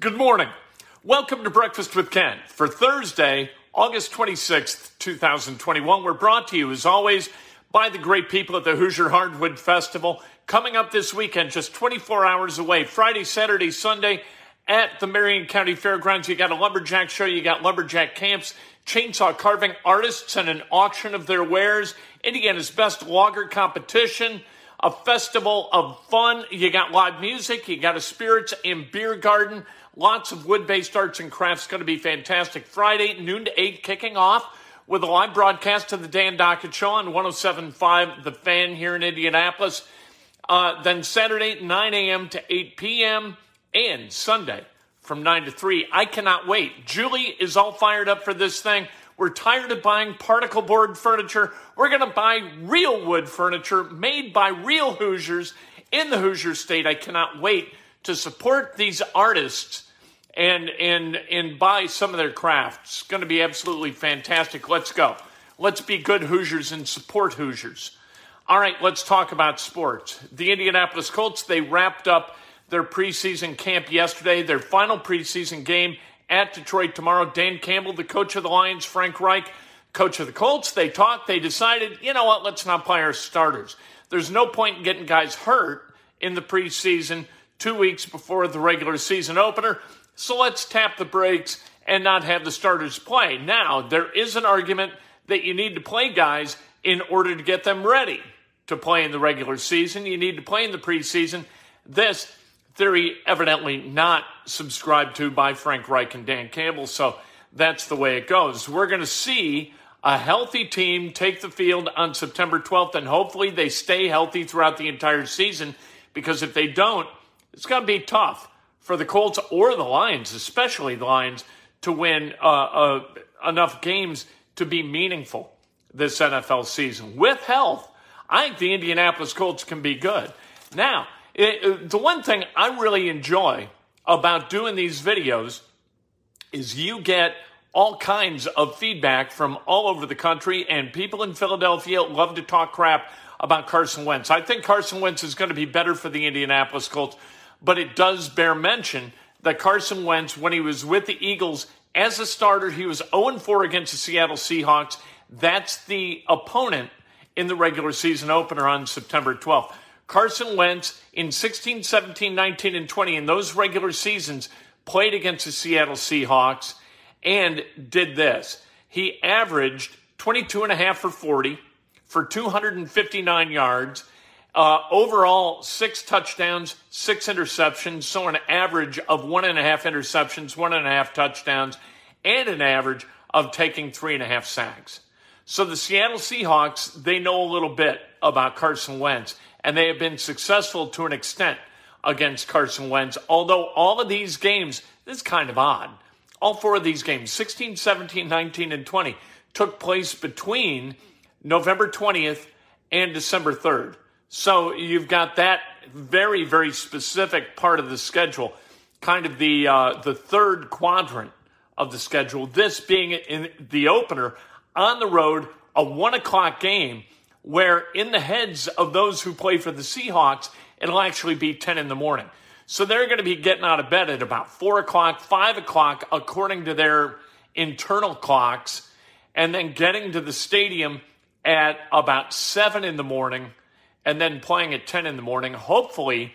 Good morning. Welcome to Breakfast with Ken for Thursday, August 26th, 2021. We're brought to you, as always, by the great people at the Hoosier Hardwood Festival. Coming up this weekend, just 24 hours away, Friday, Saturday, Sunday, at the Marion County Fairgrounds. You got a lumberjack show, you got lumberjack camps, chainsaw carving artists, and an auction of their wares, Indiana's best logger competition, a festival of fun. You got live music, you got a spirits and beer garden. Lots of wood-based arts and crafts. Going to be fantastic. Friday, noon to 8, kicking off with a live broadcast of the Dan Dakich Show on 107.5 The Fan here in Indianapolis. Then Saturday, 9 a.m. to 8 p.m. and Sunday from 9 to 3. I cannot wait. Julie is all fired up for this thing. We're tired of buying particle board furniture. We're going to buy real wood furniture made by real Hoosiers in the Hoosier State. I cannot wait to support these artists and buy some of their crafts. It's going to be absolutely fantastic. Let's go. Let's be good Hoosiers and support Hoosiers. All right, let's talk about sports. The Indianapolis Colts, they wrapped up their preseason camp yesterday, their final preseason game at Detroit tomorrow. Dan Campbell, the coach of the Lions, Frank Reich, coach of the Colts, they talked, they decided, you know what, let's not play our starters. There's no point in getting guys hurt in the preseason 2 weeks before the regular season opener, so let's tap the brakes and not have the starters play. Now, there is an argument that you need to play guys in order to get them ready to play in the regular season. You need to play in the preseason. This theory evidently not subscribed to by Frank Reich and Dan Campbell, so that's the way it goes. We're going to see a healthy team take the field on September 12th, and hopefully they stay healthy throughout the entire season, because if they don't, it's going to be tough for the Colts or the Lions, especially the Lions, to win enough games to be meaningful this NFL season. With health, I think the Indianapolis Colts can be good. Now, the one thing I really enjoy about doing these videos is you get all kinds of feedback from all over the country, and people in Philadelphia love to talk crap about Carson Wentz. I think Carson Wentz is going to be better for the Indianapolis Colts, but it does bear mention that Carson Wentz, when he was with the Eagles as a starter, he was 0-4 against the Seattle Seahawks. That's the opponent in the regular season opener on September 12th. Carson Wentz in 16, 17, 19, and 20 in those regular seasons played against the Seattle Seahawks and did this. He averaged 22.5 for 40 for 259 yards. Overall, 6 touchdowns, 6 interceptions, so an average of 1.5 interceptions, 1.5 touchdowns, and an average of taking 3.5 sacks. So the Seattle Seahawks, they know a little bit about Carson Wentz, and they have been successful to an extent against Carson Wentz, although all of these games, this is kind of odd, all four of these games, 16, 17, 19, and 20, took place between November 20th and December 3rd. So you've got that very, very specific part of the schedule, kind of the third quadrant of the schedule, this being in the opener on the road, a 1 o'clock game, where in the heads of those who play for the Seahawks, it'll actually be 10 in the morning. So they're going to be getting out of bed at about 4 o'clock, 5 o'clock, according to their internal clocks, and then getting to the stadium at about 7 in the morning and then playing at 10 in the morning. Hopefully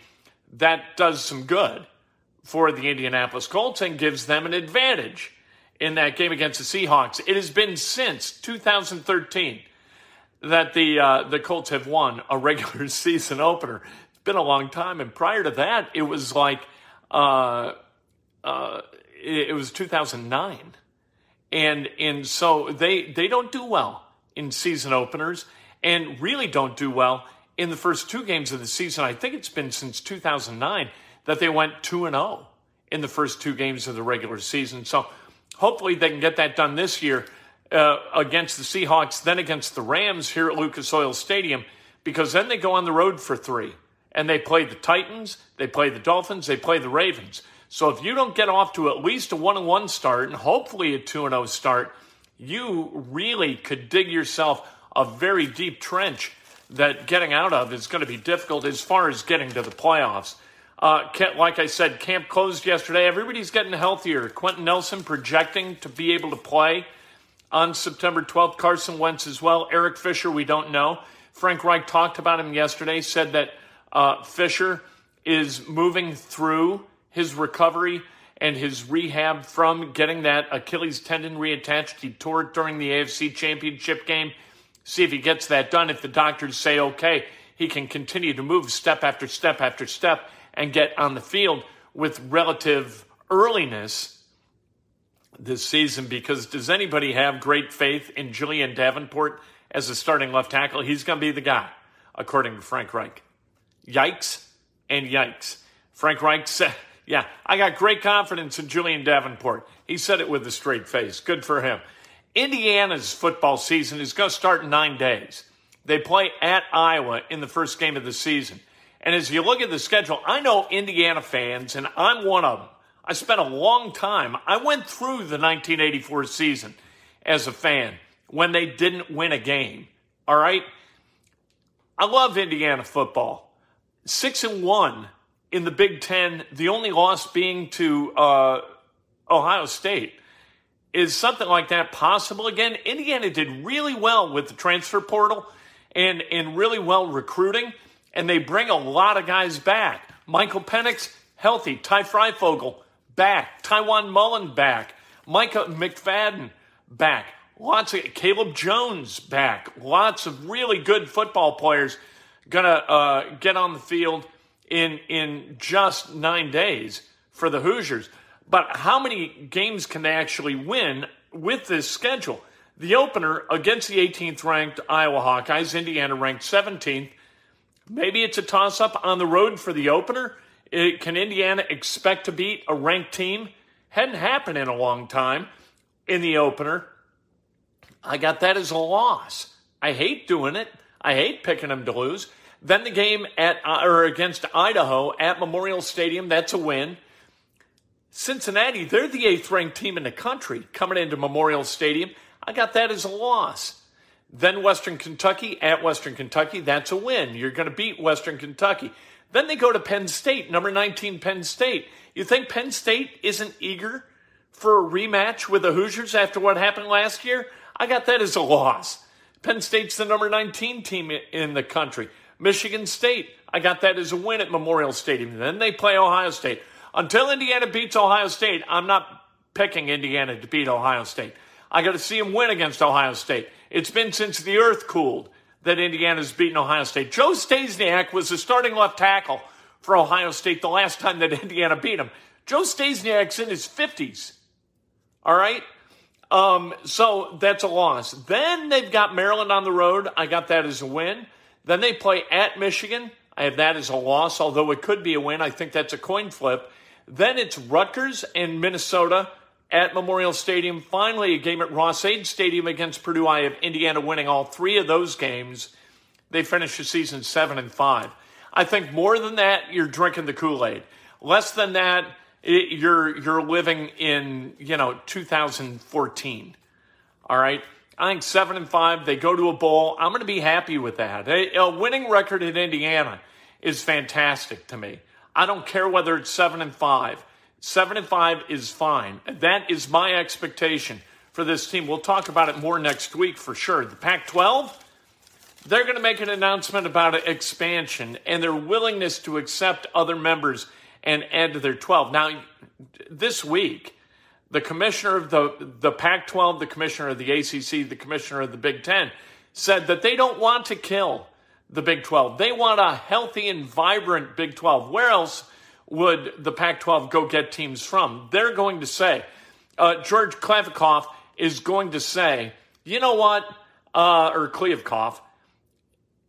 that does some good for the Indianapolis Colts and gives them an advantage in that game against the Seahawks. It has been since 2013 that the Colts have won a regular season opener. It's been a long time, and prior to that, it was like it was 2009, and so they don't do well in season openers, and really don't do well in the first two games of the season. I think it's been since 2009 that they went 2-0 in the first two games of the regular season. So hopefully they can get that done this year. Against the Seahawks, then against the Rams here at Lucas Oil Stadium, because then they go on the road for three, and they play the Titans, they play the Dolphins, they play the Ravens. So if you don't get off to at least a 1-1 start, and hopefully a 2-0 start, you really could dig yourself a very deep trench that getting out of is going to be difficult as far as getting to the playoffs. Like I said, camp closed yesterday. Everybody's getting healthier. Quentin Nelson projecting to be able to play on September 12th, Carson Wentz as well. Eric Fisher, we don't know. Frank Reich talked about him yesterday, said that Fisher is moving through his recovery and his rehab from getting that Achilles tendon reattached. He tore it during the AFC Championship game. See if he gets that done. If the doctors say okay, he can continue to move step after step after step and get on the field with relative earliness this season, because does anybody have great faith in Julian Davenport as a starting left tackle? He's going to be the guy, according to Frank Reich. Yikes and yikes. Frank Reich said, yeah, I got great confidence in Julian Davenport. He said it with a straight face. Good for him. Indiana's football season is going to start in 9 days. They play at Iowa in the first game of the season. And as you look at the schedule, I know Indiana fans, and I'm one of them. I spent a long time. I went through the 1984 season as a fan when they didn't win a game, all right? I love Indiana football. 6-1 in the Big Ten, the only loss being to Ohio State. Is something like that possible again? Indiana did really well with the transfer portal and really well recruiting, and they bring a lot of guys back. Michael Penix, healthy. Ty Freifogel, back. Tyjuan Mullen, back. Micah McFadden, back. Lots of Caleb Jones, back. Lots of really good football players going to get on the field in just 9 days for the Hoosiers. But how many games can they actually win with this schedule? The opener against the 18th-ranked Iowa Hawkeyes, Indiana ranked 17th. Maybe it's a toss-up on the road for the opener. Can Indiana expect to beat a ranked team? Hadn't happened in a long time in the opener. I got that as a loss. I hate doing it. I hate picking them to lose. Then the game against Idaho at Memorial Stadium, that's a win. Cincinnati, they're the 8th-ranked team in the country coming into Memorial Stadium. I got that as a loss. Then Western Kentucky at Western Kentucky, that's a win. You're going to beat Western Kentucky. Then they go to Penn State, number 19 Penn State. You think Penn State isn't eager for a rematch with the Hoosiers after what happened last year? I got that as a loss. Penn State's the number 19 team in the country. Michigan State, I got that as a win at Memorial Stadium. Then they play Ohio State. Until Indiana beats Ohio State, I'm not picking Indiana to beat Ohio State. I got to see them win against Ohio State. It's been since the earth cooled that Indiana's beaten Ohio State. Joe Staszniak was the starting left tackle for Ohio State the last time that Indiana beat him. Joe Staszniak's in his 50s, all right? So that's a loss. Then they've got Maryland on the road. I got that as a win. Then they play at Michigan. I have that as a loss, although it could be a win. I think that's a coin flip. Then it's Rutgers and Minnesota at Memorial Stadium. Finally, a game at Ross-Ade Stadium against Purdue. I have Indiana winning all three of those games. They finish the season 7-5. I think more than that, you're drinking the Kool-Aid. Less than that, you're living in, 2014. All right. I think 7-5, they go to a bowl. I'm going to be happy with that. A winning record in Indiana is fantastic to me. I don't care whether it's 7-5. 7-5 is fine. That is my expectation for this team. We'll talk about it more next week for sure. The Pac-12, they're going to make an announcement about expansion and their willingness to accept other members and add to their 12. Now, this week, the commissioner of the Pac-12, the commissioner of the ACC, the commissioner of the Big Ten said that they don't want to kill the Big 12. They want a healthy and vibrant Big 12. Where else would the Pac-12 go get teams from? They're going to say, George Klevkoff is going to say, you know what, or Klevkoff,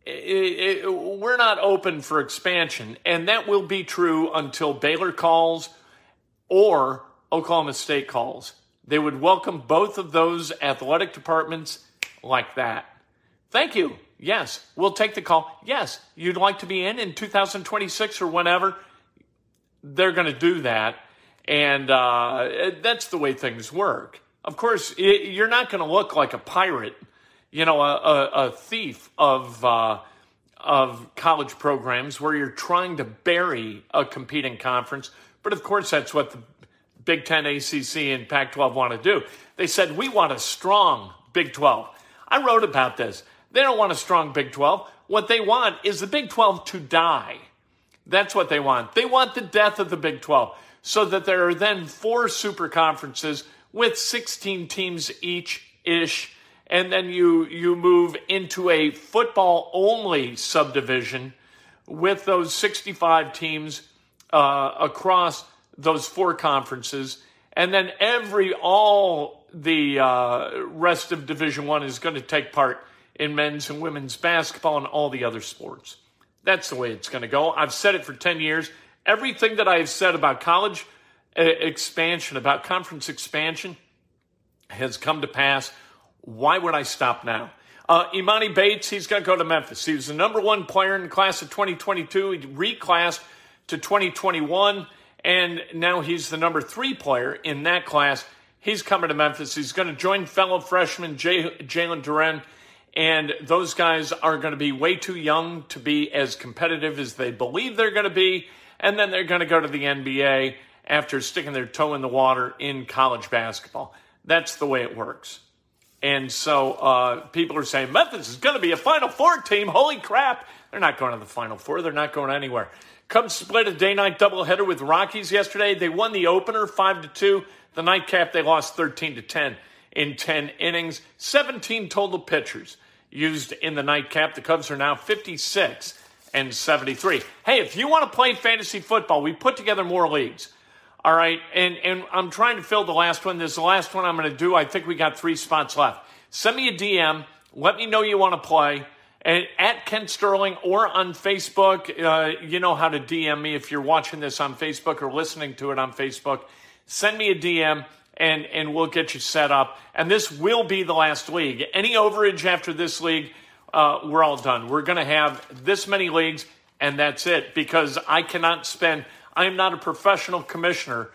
we're not open for expansion. And that will be true until Baylor calls or Oklahoma State calls. They would welcome both of those athletic departments like that. Thank you. Yes, we'll take the call. Yes, you'd like to be in 2026 or whenever. They're going to do that, and that's the way things work. Of course, you're not going to look like a pirate, a thief of college programs where you're trying to bury a competing conference. But of course, that's what the Big Ten, ACC, and Pac-12 want to do. They said, we want a strong Big 12. I wrote about this. They don't want a strong Big 12. What they want is the Big 12 to die. That's what they want. They want the death of the Big 12 so that there are then 4 super conferences with 16 teams each-ish, and then you move into a football-only subdivision with those 65 teams across those 4 conferences, and then all the rest of Division I is going to take part in men's and women's basketball and all the other sports. That's the way it's going to go. I've said it for 10 years. Everything that I have said about college expansion, about conference expansion, has come to pass. Why would I stop now? Imani Bates, he's going to go to Memphis. He was the number 1 player in the class of 2022. He reclassed to 2021, and now he's the number 3 player in that class. He's coming to Memphis. He's going to join fellow freshman Jalen Duren. And those guys are going to be way too young to be as competitive as they believe they're going to be. And then they're going to go to the NBA after sticking their toe in the water in college basketball. That's the way it works. And so people are saying, Memphis is going to be a Final Four team. Holy crap. They're not going to the Final Four. They're not going anywhere. Cubs split a day-night doubleheader with Rockies yesterday. They won the opener 5-2. The nightcap, they lost 13-10. In 10 innings, 17 total pitchers used in the nightcap. The Cubs are now 56-73. Hey, if you want to play fantasy football, we put together more leagues. All right, and I'm trying to fill the last one. This is the last one I'm going to do. I think we got 3 spots left. Send me a DM. Let me know you want to play. And at Kent Sterling or on Facebook, you know how to DM me if you're watching this on Facebook or listening to it on Facebook. Send me a DM. And we'll get you set up. And this will be the last league. Any overage after this league, we're all done. We're going to have this many leagues, and that's it. Because I am not a professional commissioner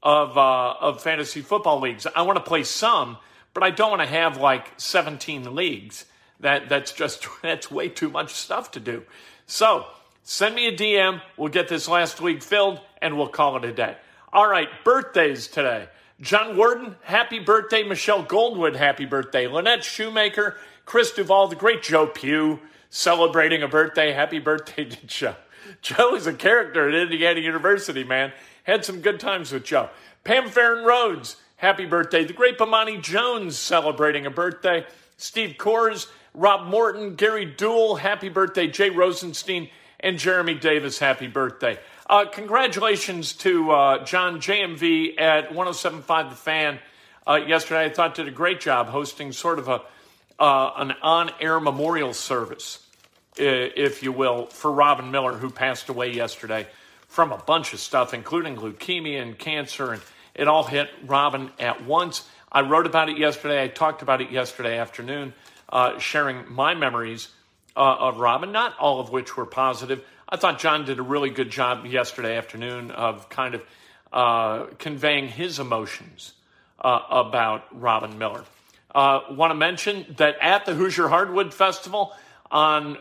of fantasy football leagues. I want to play some, but I don't want to have 17 leagues. That's way too much stuff to do. So send me a DM. We'll get this last league filled, and we'll call it a day. All right, birthdays today. John Worden, happy birthday. Michelle Goldwood, happy birthday. Lynette Shoemaker, Chris Duvall, the great Joe Pugh, celebrating a birthday. Happy birthday to Joe. Joe is a character at Indiana University, man. Had some good times with Joe. Pam Farron Rhodes, happy birthday. The great Bomani Jones, celebrating a birthday. Steve Kors, Rob Morton, Gary Duell, happy birthday. Jay Rosenstein and Jeremy Davis, happy birthday. Congratulations to John JMV at 107.5 The Fan yesterday. I thought did a great job hosting sort of an on-air memorial service, if you will, for Robin Miller, who passed away yesterday from a bunch of stuff, including leukemia and cancer, and it all hit Robin at once. I wrote about it yesterday. I talked about it yesterday afternoon, sharing my memories of Robin, not all of which were positive. I thought John did a really good job yesterday afternoon of kind of conveying his emotions about Robin Miller. Want to mention that at the Hoosier Hardwood Festival on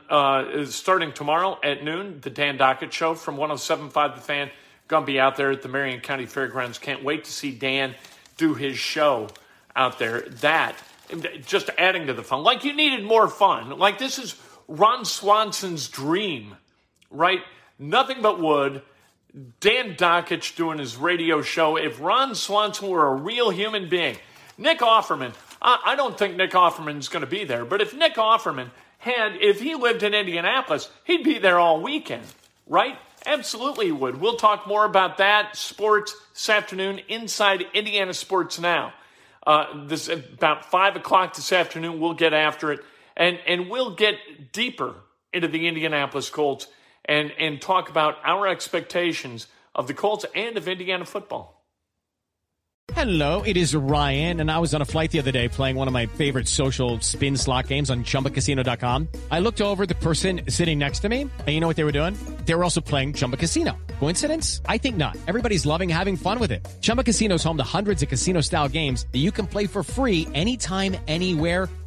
starting tomorrow at noon, the Dan Dakich Show from 107.5 The Fan, going to be out there at the Marion County Fairgrounds. Can't wait to see Dan do his show out there. That, just adding to the fun. Like, you needed more fun. Like, this is Ron Swanson's dream, right? Nothing but wood. Dan Dakich doing his radio show. If Ron Swanson were a real human being, Nick Offerman, I don't think Nick Offerman's going to be there, but if Nick Offerman had, if he lived in Indianapolis, he'd be there all weekend, right? Absolutely would. We'll talk more about that, sports, this afternoon, inside Indiana Sports Now. This about 5 o'clock this afternoon, we'll get after it, and we'll get deeper into the Indianapolis Colts and talk about our expectations of the Colts and of Indiana football. Hello, it is Ryan, and I was on a flight the other day playing one of my favorite social spin slot games on ChumbaCasino.com. I looked over at the person sitting next to me, and you know what they were doing? They were also playing Chumba Casino. Coincidence? I think not. Everybody's loving having fun with it. Chumba Casino is home to hundreds of casino-style games that you can play for free anytime, anywhere,